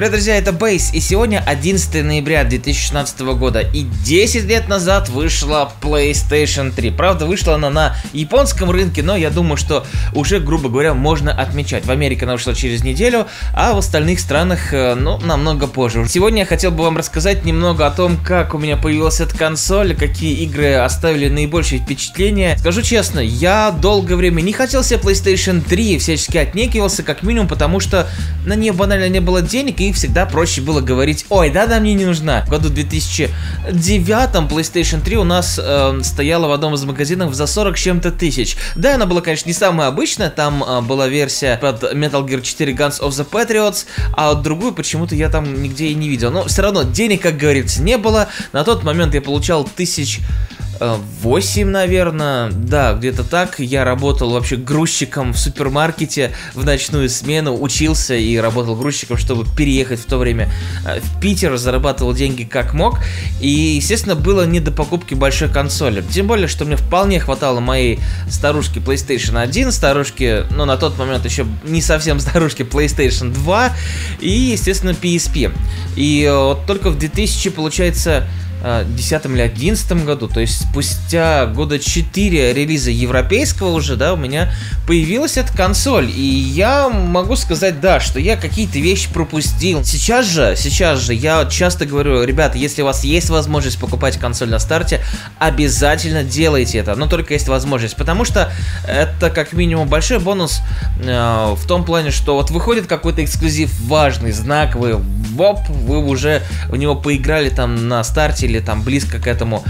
Привет, друзья, это Бейс, и сегодня 11 ноября 2016 года, и 10 лет назад вышла PlayStation 3. Правда, вышла она на японском рынке, но я думаю, что уже, грубо говоря, можно отмечать. В Америке она вышла через неделю, а в остальных странах, ну, намного позже. Сегодня я хотел бы вам рассказать немного о том, как у меня появилась эта консоль, какие игры оставили наибольшее впечатление. Скажу честно, я долгое время не хотел себе PlayStation 3, всячески отнекивался, как минимум, потому что на нее банально не было денег, и всегда проще было говорить: ой, да, мне не нужна. В году 2009 PlayStation 3 у нас стояла в одном из магазинов за 40 с чем-то тысяч. Да, она была, конечно, не самая обычная, там была версия под Metal Gear 4 Guns of the Patriots, а вот другую почему-то я там нигде и не видел. Но все равно денег, как говорится, не было. На тот момент я получал 1008, наверное, да, где-то так. Я работал вообще грузчиком в супермаркете в ночную смену, учился и работал грузчиком, чтобы переехать в то время в Питер, зарабатывал деньги как мог, и, естественно, было не до покупки большой консоли. Тем более, что мне вполне хватало моей старушки PlayStation 1, старушки, ну, на тот момент еще не совсем старушки PlayStation 2 и, естественно, PSP. И вот только в 2000, получается, 10 или 11 году, то есть спустя года 4 релиза европейского уже, да, у меня появилась эта консоль, и я могу сказать, да, что я какие-то вещи пропустил. Сейчас же я часто говорю: ребята, если у вас есть возможность покупать консоль на старте, обязательно делайте это, но только есть возможность, потому что это как минимум большой бонус в том плане, что вот выходит какой-то эксклюзив важный, знаковый, вы уже в него поиграли там на старте или там близко к этому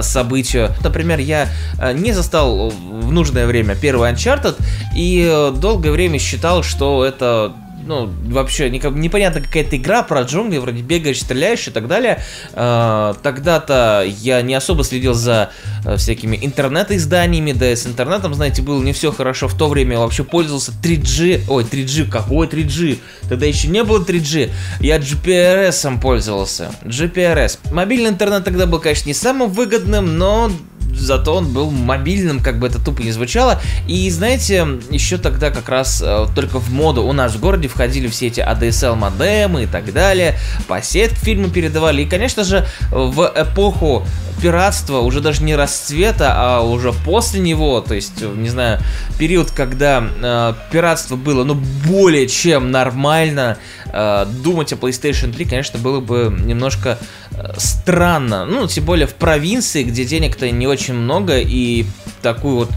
событию. Например, я не застал в нужное время первый Uncharted и долгое время считал, что это, ну, вообще непонятно какая-то игра про джунгли, вроде бегаешь, стреляешь и так далее. Тогда-то я не особо следил за всякими интернет-изданиями, да и с интернетом, знаете, было не все хорошо. В то время я вообще пользовался 3G, ой, 3G, какой 3G? Тогда еще не было 3G, я GPRS-ом пользовался, GPRS. Мобильный интернет тогда был, конечно, не самым выгодным, но зато он был мобильным, как бы это тупо не звучало. И знаете, еще тогда как раз только в моду у нас в городе входили все эти ADSL модемы и так далее, по сетке фильмы передавали. И, конечно же, в эпоху пиратства, уже даже не расцвета, а уже после него, то есть, не знаю, период, когда пиратство было, ну, более чем нормально, думать о PlayStation 3, конечно, было бы немножко странно. Ну, тем более в провинции, где денег-то не очень много, и такую вот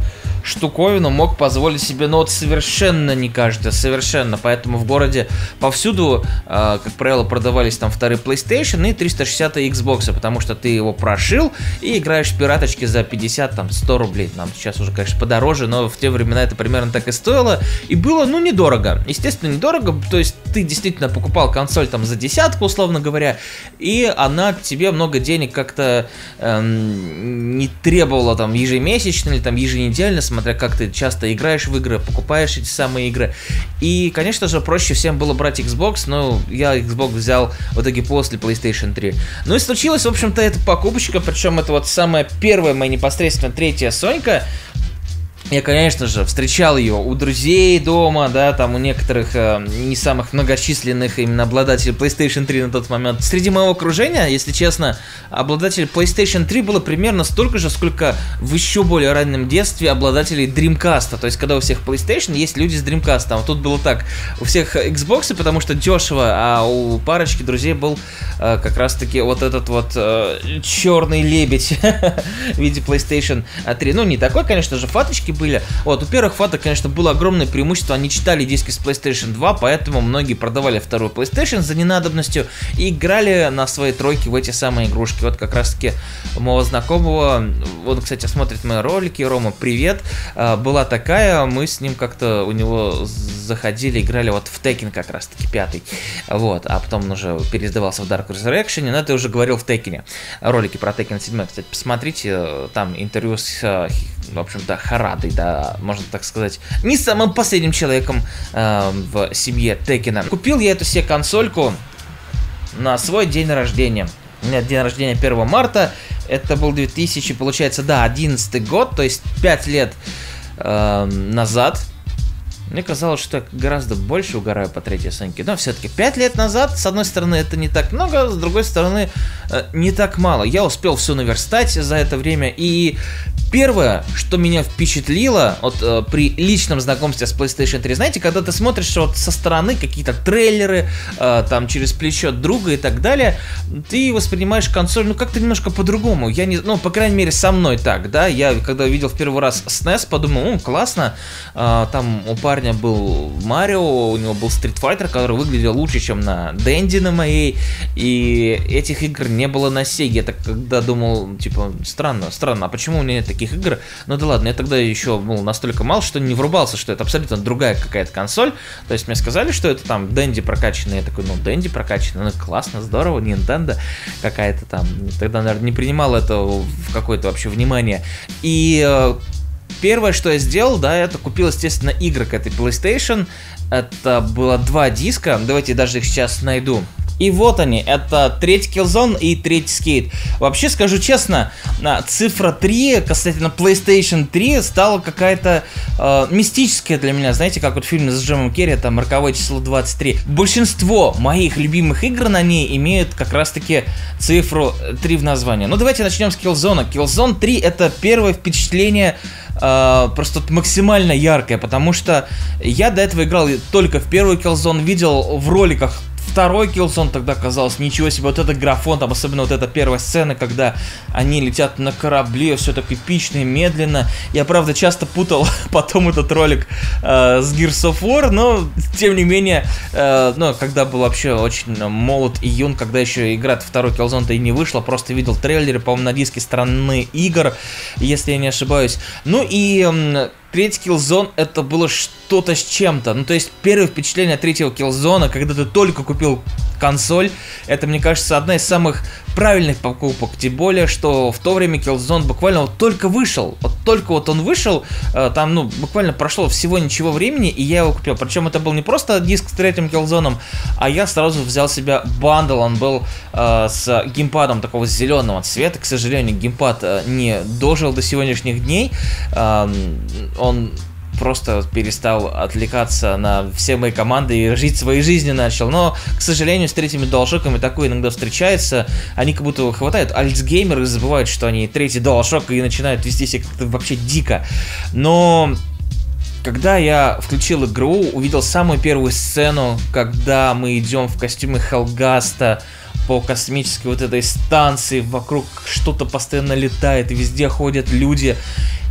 штуковину мог позволить себе, но вот совершенно не каждый, совершенно. Поэтому в городе повсюду, как правило, продавались там вторые PlayStation и 360 Xbox, потому что ты его прошил и играешь в пираточки за 50, там, 100 рублей. Нам сейчас уже, конечно, подороже, но в те времена это примерно так и стоило. И было, ну, недорого. Естественно, недорого, то есть ты действительно покупал консоль там за десятку, условно говоря, и она тебе много денег как-то не требовала там ежемесячно или там еженедельно, смотря как ты часто играешь в игры, покупаешь эти самые игры. И, конечно же, проще всем было брать Xbox, но я Xbox взял в итоге после PlayStation 3. Ну и случилась, в общем-то, эта покупочка, причем это вот самая первая моя непосредственно третья Сонька. Я, конечно же, встречал ее у друзей дома, да, там у некоторых не самых многочисленных именно обладателей PlayStation 3 на тот момент. Среди моего окружения, если честно, обладателей PlayStation 3 было примерно столько же, сколько в еще более раннем детстве обладателей Dreamcast. То есть, когда у всех PlayStation, есть люди с Dreamcast. А вот тут было так, у всех Xbox, потому что дешево, а у парочки друзей был как раз-таки вот этот вот черный лебедь в виде PlayStation 3. Ну, не такой, конечно же, фаточки были. Вот, у первых фаток, конечно, было огромное преимущество. Они читали диски с PlayStation 2, поэтому многие продавали вторую PlayStation за ненадобностью и играли на своей тройке в эти самые игрушки. Вот как раз-таки у моего знакомого, он, кстати, смотрит мои ролики, Рома, привет, была такая, мы с ним как-то у него заходили, играли вот в Tekken как раз-таки 5. Вот, а потом он уже переиздавался в Dark Resurrection, но это я уже говорил в Tekken. Ролики про Tekken 7, кстати, посмотрите, там интервью с, в общем-то, Харадой, да, можно так сказать, не самым последним человеком в семье Текена. Купил я эту себе консольку на свой день рождения. У меня день рождения 1 марта, это был 2000, получается, да, 11 год, то есть 5 лет назад. Мне казалось, что я гораздо больше угораю по третьей Соньке. Но все-таки 5 лет назад, с одной стороны, это не так много, с другой стороны, не так мало. Я успел все наверстать за это время. И первое, что меня впечатлило при личном знакомстве с PlayStation 3, знаете, когда ты смотришь со стороны какие-то трейлеры, там через плечо друга и так далее, ты воспринимаешь консоль, как-то немножко по-другому. Я не, по крайней мере, со мной так, да. Я когда увидел в первый раз SNES, подумал, классно, там у парня был Марио, у него был Street Fighter, который выглядел лучше, чем на Денди на моей, и этих игр не было на Сеге. Я так когда думал, странно, а почему у меня нет таких игр? Ну да ладно, я тогда еще был настолько мал, что не врубался, что это абсолютно другая какая-то консоль. То есть мне сказали, что это там Денди прокачанный, я такой, Денди прокачанный, классно, здорово, Nintendo какая-то там, тогда, наверное, не принимал это в какое-то вообще внимание. И первое, что я сделал, это купил, естественно, игры к этой PlayStation. Это было 2 диска, давайте я даже их сейчас найду. И вот они, это третий Killzone и третий Skate. Вообще, скажу честно, цифра 3 касательно PlayStation 3 стала какая-то мистическая для меня. Знаете, как вот в фильме с Джимом Керри, там роковое число 23. Большинство моих любимых игр на ней имеют как раз-таки цифру 3 в названии. Ну, давайте начнем с Killzone. Killzone 3 это первое впечатление просто максимально яркое, потому что я до этого играл только в первый Killzone, видел в роликах второй Killzone, тогда казалось, ничего себе, вот это графон, там особенно вот эта первая сцена, когда они летят на корабле, все так эпично и медленно. Я, правда, часто путал потом этот ролик с Gears of War, но, тем не менее, когда был вообще очень молод и юн, когда еще игра второй Killzone-то и не вышла, просто видел трейлеры, по-моему, на диске «Страны игр», если я не ошибаюсь. Ну и... третий Killzone это было что-то с чем-то. Ну, то есть, первое впечатление от третьего Killzone, когда ты только купил консоль, это, мне кажется, одна из самых правильных покупок. Тем более, что в то время Killzone буквально только вышел, там, буквально прошло всего ничего времени, и я его купил. Причем это был не просто диск с третьим Killzone, а я сразу взял себе бандл, он был с геймпадом такого зеленого цвета. К сожалению, геймпад не дожил до сегодняшних дней, он просто перестал отвлекаться на все мои команды и жить своей жизнью начал. Но, к сожалению, с третьими DualShock'ами такое иногда встречается. Они как будто хватают альцгеймеры и забывают, что они третий DualShock, и начинают вести себя как-то вообще дико. Но... когда я включил игру, увидел самую первую сцену, когда мы идем в костюме Хелгаста по космической вот этой станции, вокруг что-то постоянно летает, везде ходят люди,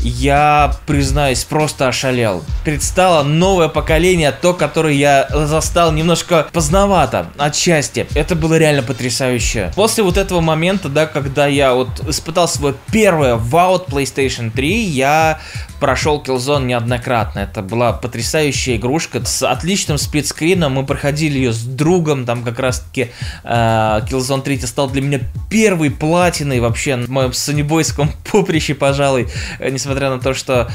я, признаюсь, просто ошалел. Предстало новое поколение, то, которое я застал немножко поздновато, отчасти. Это было реально потрясающе. После вот этого момента, когда я испытал свое первое вау от PlayStation 3, я прошел Killzone неоднократно. Это была потрясающая игрушка с отличным сплитскрином. Мы проходили ее с другом, там как раз-таки Killzone 3 стал для меня первой платиной вообще на моем сонебойском поприще, пожалуй, несмотря на то, что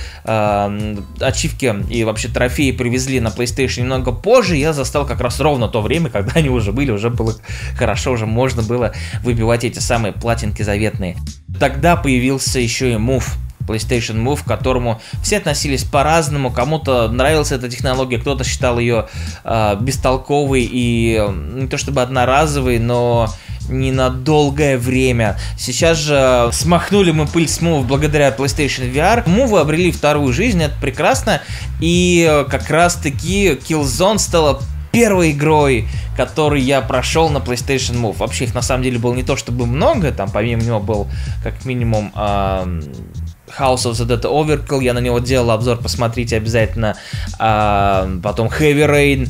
ачивки и вообще трофеи привезли на PlayStation немного позже, я застал как раз ровно то время, когда они уже были, уже было хорошо, уже можно было выбивать эти самые платинки заветные. Тогда появился еще и Move. PlayStation Move, к которому все относились по-разному, кому-то нравилась эта технология, кто-то считал ее бестолковой и не то чтобы одноразовой, но не на долгое время. Сейчас же смахнули мы пыль с Move благодаря PlayStation VR. Move обрели вторую жизнь, это прекрасно, и как раз-таки Killzone стала первой игрой, которую я прошел на PlayStation Move. Вообще их на самом деле было не то чтобы много, там помимо него был как минимум... House of the Dead Overkill, я на него делал обзор, посмотрите обязательно. Потом Heavy Rain,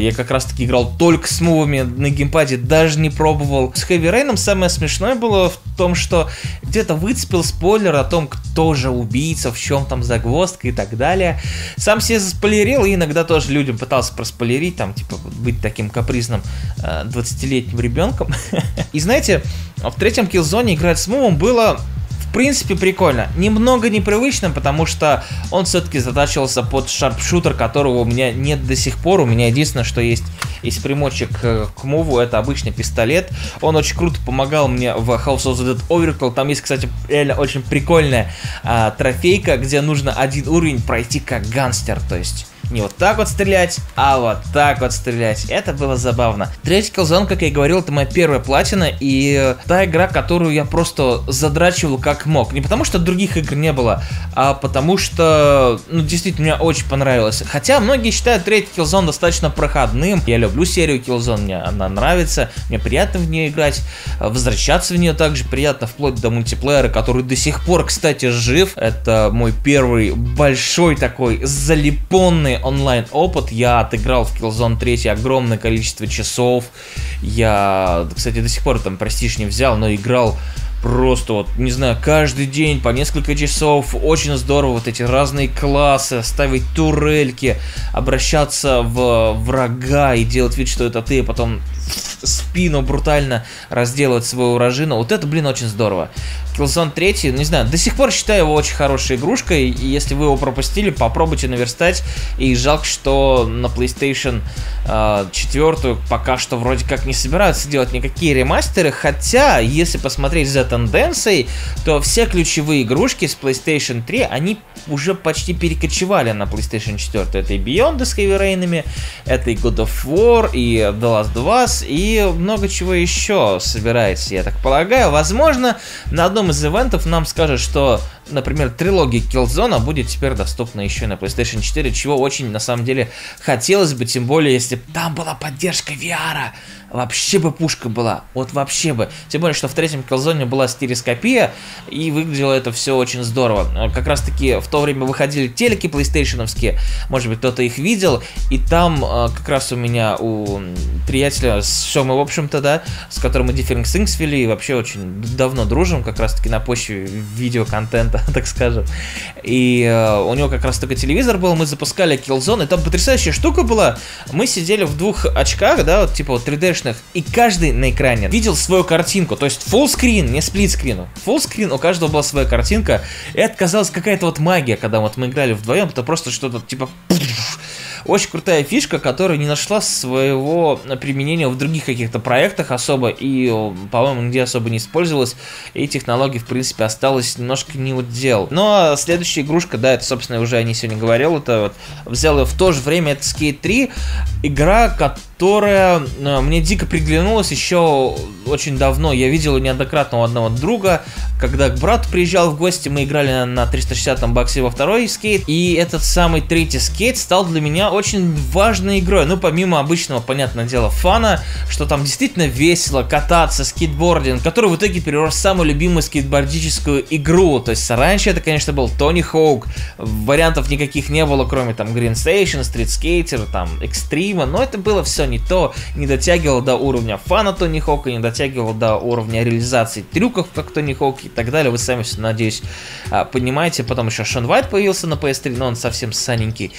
я как раз таки играл только с мувами, на геймпаде даже не пробовал. С Heavy Rain'ом самое смешное было в том, что где-то выцепил спойлер о том, кто же убийца, в чем там загвоздка и так далее. Сам себе заспойлерил и иногда тоже людям пытался проспойлерить, там типа быть таким капризным 20-летним ребенком. И знаете, в третьем Killzone играть с мувом было... в принципе, прикольно. Немного непривычно, потому что он все-таки затачивался под шарпшутер, которого у меня нет до сих пор. У меня единственное, что есть из примочек к муву, это обычный пистолет. Он очень круто помогал мне в House of the Dead Overkill. Там есть, кстати, реально очень прикольная трофейка, где нужно один уровень пройти как гангстер. То есть Не вот так вот стрелять, а вот так вот стрелять. Это было забавно. Третий Killzone, как я и говорил, это моя первая платина. И та игра, которую я просто задрачивал как мог. Не потому что других игр не было, а потому что, ну, действительно, мне очень понравилось. Хотя многие считают третий Killzone достаточно проходным. Я люблю серию Killzone, мне она нравится. Мне приятно в нее играть. Возвращаться в нее также приятно, вплоть до мультиплеера, который до сих пор, кстати, жив. Это мой первый большой такой залипонный онлайн опыт. Я отыграл в Killzone 3 огромное количество часов. Я, кстати, до сих пор там престиж не взял, но играл просто вот, не знаю, каждый день по несколько часов. Очень здорово вот эти разные классы, ставить турельки, обращаться в врага и делать вид, что это ты, а потом спину брутально разделывать свою вражину. Вот это, блин, очень здорово. Killzone 3, не знаю, до сих пор считаю его очень хорошей игрушкой, и если вы его пропустили, попробуйте наверстать. И жалко, что на PlayStation 4 пока что вроде как не собираются делать никакие ремастеры, хотя, если посмотреть за тенденцией, то все ключевые игрушки с PlayStation 3, они уже почти перекочевали на PlayStation 4. Это и Beyond с Heavy Rain'ами, это и God of War, и The Last of Us, и много чего еще собирается, я так полагаю. Возможно, на одном из ивентов нам скажут, что, например, трилогия Killzone будет теперь доступна еще и на PlayStation 4, чего очень, на самом деле, хотелось бы, тем более, если бы там была поддержка VR-а. Вообще бы пушка была, вот вообще бы. Тем более, что в третьем Killzone была стереоскопия, и выглядело это все очень здорово. Как раз таки в то время выходили телеки PlayStation-овские, может быть, кто-то их видел, и там как раз у меня, у приятеля Семы, в общем-то, да, с которым мы Differing Things вели, и вообще очень давно дружим, как раз таки на почве видеоконтента, так скажем. И у него как раз только телевизор был, мы запускали Killzone, и там потрясающая штука была. Мы сидели в двух очках, да, вот типа вот 3D-шных, и каждый на экране видел свою картинку, то есть фуллскрин, не сплитскрин, фуллскрин, у каждого была своя картинка, и это казалось какая-то вот магия, когда вот мы играли вдвоем, это просто что-то типа... Очень крутая фишка, которая не нашла своего применения в других каких-то проектах особо, и, по-моему, нигде особо не использовалась, и технология, в принципе, осталась немножко не удел. Но следующая игрушка, да, это, собственно, уже я не сегодня говорил, это вот, взял ее в то же время, это Skate 3, игра, которая мне дико приглянулась еще очень давно, я видел ее неоднократно у одного друга, когда к брату приезжал в гости, мы играли на 360-м баксе во второй Skate, и этот самый третий Skate стал для меня очень важной игрой, ну помимо обычного, понятное дело, фана, что там действительно весело кататься, скейтбординг, который в итоге перерос в самую любимую скейтбордическую игру, то есть раньше это, конечно, был Tony Hawk, вариантов никаких не было, кроме там Green Station, Street Skater, там Экстрима, но это было все не то, не дотягивало до уровня фана Tony Hawk, не дотягивало до уровня реализации трюков, как Tony Hawk и так далее, вы сами все, надеюсь, понимаете. Потом еще Sean White появился на PS3, но он совсем саненький,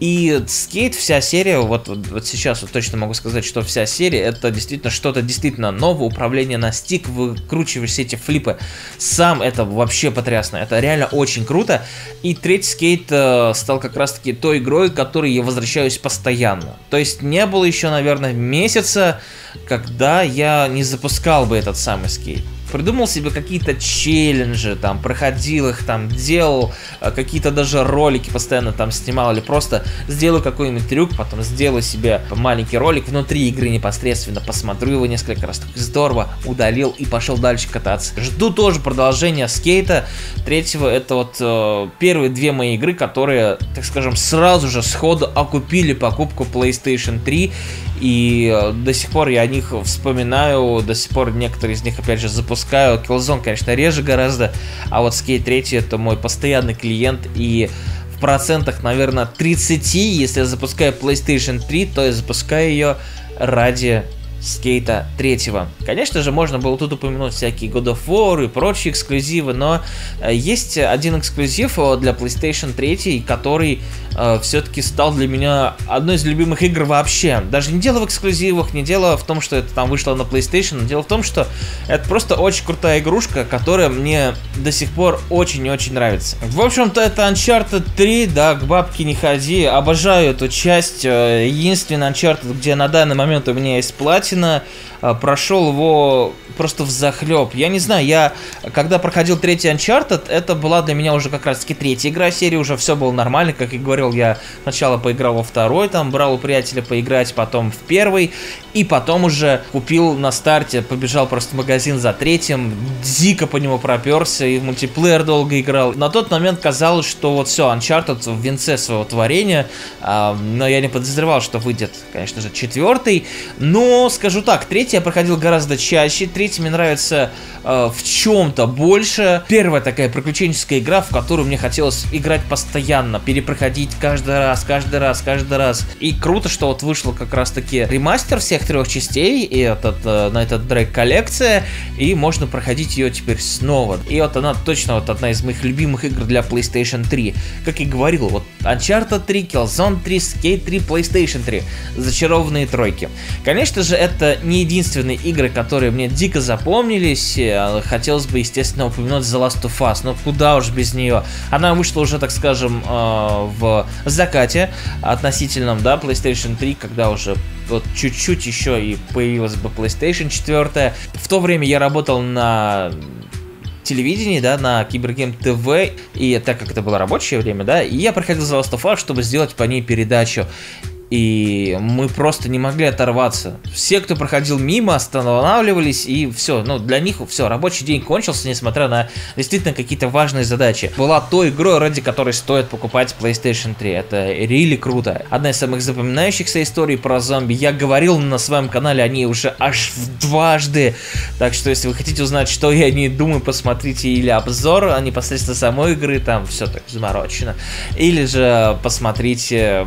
и Skate, вся серия, вот сейчас вот точно могу сказать, что вся серия это действительно что-то действительно новое, управление на стик, выкручиваешь все эти флипы сам, это вообще потрясно, это реально очень круто, и третий Skate стал как раз таки той игрой, к которой я возвращаюсь постоянно, то есть не было еще, наверное, месяца, когда я не запускал бы этот самый Skate. Придумал себе какие-то челленджи, там, проходил их, там, делал какие-то даже ролики постоянно там снимал, или просто сделаю какой-нибудь трюк, потом сделаю себе маленький ролик внутри игры непосредственно, посмотрю его несколько раз, так здорово, удалил и пошел дальше кататься. Жду тоже продолжения Скейта третьего, это вот первые две мои игры, которые, так скажем, сразу же сходу окупили покупку PlayStation 3, и до сих пор я о них вспоминаю, до сих пор некоторые из них, опять же, запускаю. Killzone, конечно, реже гораздо, а вот Skate 3 это мой постоянный клиент, и в процентах, наверное, 30, если я запускаю PlayStation 3, то я запускаю ее ради Скейта 3. Конечно же, можно было тут упомянуть всякие God of War и прочие эксклюзивы, но есть один эксклюзив для PlayStation 3, который все-таки стал для меня одной из любимых игр вообще. Даже не дело в эксклюзивах, не дело в том, что это там вышло на PlayStation, но дело в том, что это просто очень крутая игрушка, которая мне до сих пор очень-очень нравится. В общем-то, это Uncharted 3, да, к бабке не ходи, обожаю эту часть, единственный Uncharted, где на данный момент у меня есть платье, прошел его просто взахлеб. Я не знаю, я когда проходил третий Uncharted, это была для меня уже как раз таки третья игра серии, уже все было нормально, как и говорил смотрел, я сначала поиграл во второй, там брал у приятеля поиграть, потом в первый, и потом уже купил на старте, побежал просто в магазин за третьим, дико по нему проперся, и в мультиплеер долго играл. На тот момент казалось, что вот все, Uncharted в венце своего творения, но я не подозревал, что выйдет, конечно же, четвертый. Но скажу так, третий я проходил гораздо чаще, третий мне нравится в чем-то больше. Первая такая приключенческая игра, в которую мне хотелось играть постоянно, перепроходить каждый раз. И круто, что вот вышло как раз-таки ремастер всех трех частей, и на этот Drake коллекция, и можно проходить ее теперь снова. И вот она точно вот одна из моих любимых игр для PlayStation 3. Как и говорил, вот Uncharted 3, Killzone 3, Skate 3, PlayStation 3. Зачарованные тройки. Конечно же, это не единственные игры, которые мне дико запомнились. Хотелось бы, естественно, упомянуть The Last of Us, но куда уж без нее. Она вышла уже, так скажем, в закате относительном, да, PlayStation 3, когда уже вот чуть-чуть еще и появилась бы PlayStation 4. В то время я работал на телевидении, да, на Кибергейм ТВ, и так как это было рабочее время, да, и я проходил The Last of Us, чтобы сделать по ней передачу. И мы просто не могли оторваться. Все, кто проходил мимо, останавливались, и все, ну для них все, рабочий день кончился, несмотря на действительно какие-то важные задачи. Была той игрой, ради которой стоит покупать PlayStation 3. Это really круто. Одна из самых запоминающихся историй про зомби. Я говорил на своем канале о ней уже аж дважды. Так что, если вы хотите узнать, что я о ней думаю, посмотрите или обзор, а непосредственно самой игры, там все так заморочено. Или же посмотрите,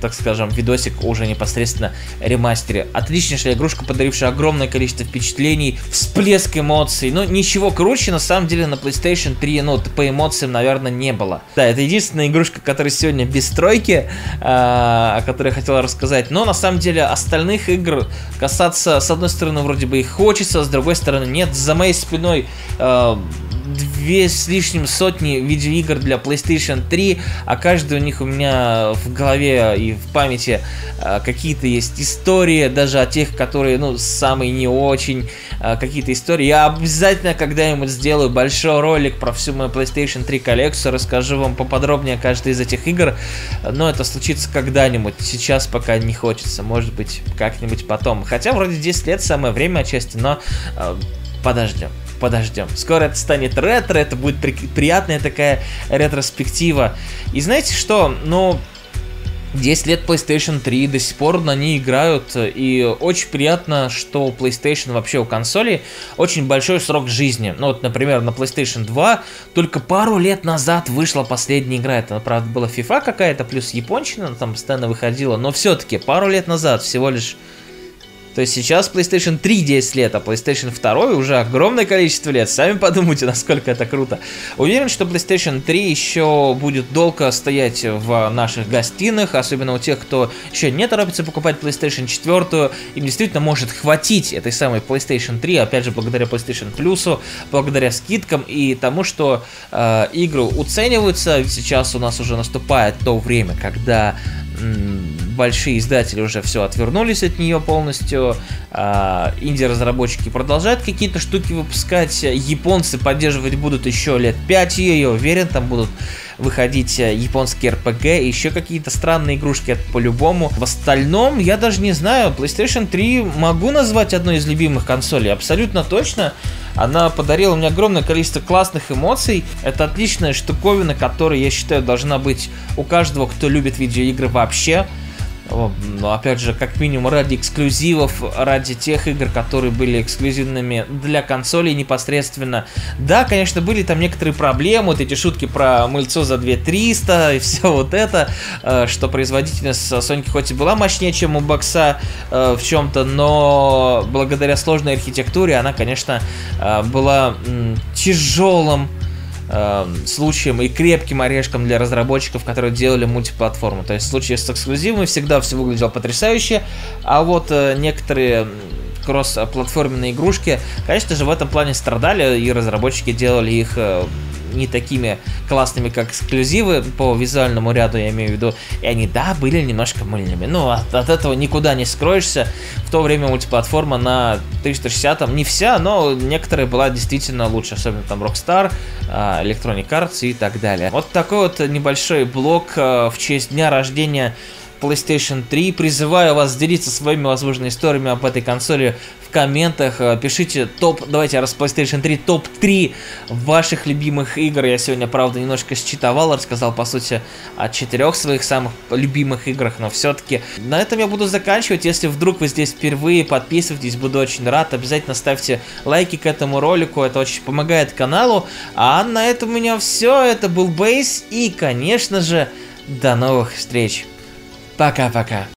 так скажем, видосик уже непосредственно ремастере. Отличнейшая игрушка, подарившая огромное количество впечатлений, всплеск эмоций. Ну, ничего круче, на самом деле, на PlayStation 3, ну, по эмоциям, наверное, не было. Да, это единственная игрушка, которая сегодня без стройки, о которой я хотел рассказать. Но, на самом деле, остальных игр касаться, с одной стороны, вроде бы и хочется, с другой стороны, нет. За моей спиной 2 с лишним сотни видеоигр для PlayStation 3, а каждый у них у меня в голове и в памяти какие-то есть истории, даже о тех, которые, ну, самые не очень какие-то истории. Я обязательно когда-нибудь сделаю большой ролик про всю мою PlayStation 3 коллекцию, расскажу вам поподробнее о каждой из этих игр, но это случится когда-нибудь, сейчас пока не хочется, может быть, как-нибудь потом. Хотя вроде 10 лет самое время отчасти, но подождем. Скоро это станет ретро, это будет приятная такая ретроспектива. И знаете что? Ну, 10 лет PlayStation 3, до сих пор на ней играют, и очень приятно, что у PlayStation вообще, у консолей, очень большой срок жизни. Ну вот, например, на PlayStation 2 только пару лет назад вышла последняя игра, это, правда, была FIFA какая-то, плюс япончина, она там постоянно выходила, но все-таки пару лет назад всего лишь. То есть сейчас PlayStation 3 10 лет, а PlayStation 2 уже огромное количество лет. Сами подумайте, насколько это круто. Уверен, что PlayStation 3 еще будет долго стоять в наших гостиных, особенно у тех, кто еще не торопится покупать PlayStation 4. Им действительно может хватить этой самой PlayStation 3, опять же, благодаря PlayStation Plus, благодаря скидкам и тому, что игры уцениваются. Сейчас у нас уже наступает то время, когда большие издатели уже все отвернулись от нее полностью, инди-разработчики продолжают какие-то штуки выпускать, японцы поддерживать будут еще лет 5, я уверен, там будут выходить японские РПГ и еще какие-то странные игрушки, это по-любому. В остальном, я даже не знаю, PlayStation 3 могу назвать одной из любимых консолей, абсолютно точно. Она подарила мне огромное количество классных эмоций. Это отличная штуковина, которая, я считаю, должна быть у каждого, кто любит видеоигры вообще. Но, опять же, как минимум ради эксклюзивов, ради тех игр, которые были эксклюзивными для консолей непосредственно. Да, конечно, были там некоторые проблемы, вот эти шутки про мыльцо за 2300 и все вот это, что производительность Соньки хоть и была мощнее, чем у бокса в чем-то, но благодаря сложной архитектуре она, конечно, была тяжелым случаем и крепким орешком для разработчиков, которые делали мультиплатформу. То есть в случае с эксклюзивами всегда все выглядело потрясающе, а вот некоторые кросс-платформенные игрушки, конечно же, в этом плане страдали, и разработчики делали их не такими классными, как эксклюзивы, по визуальному ряду я имею в виду, и они, да, были немножко мыльными. Ну, от этого никуда не скроешься. В то время мультиплатформа на 360-м, не вся, но некоторая была действительно лучше, особенно там Rockstar, Electronic Arts и так далее. Вот такой вот небольшой блок в честь дня рождения PlayStation 3. Призываю вас делиться своими возможными историями об этой консоли в комментах. Пишите топ, давайте раз PlayStation 3, топ-3 ваших любимых игр. Я сегодня, правда, немножко считывал, рассказал, по сути, о 4 своих самых любимых играх, но все-таки на этом я буду заканчивать. Если вдруг вы здесь впервые, подписывайтесь, буду очень рад. Обязательно ставьте лайки к этому ролику, это очень помогает каналу. А на этом у меня все, это был Бейс, и, конечно же, до новых встреч. Пока-пока.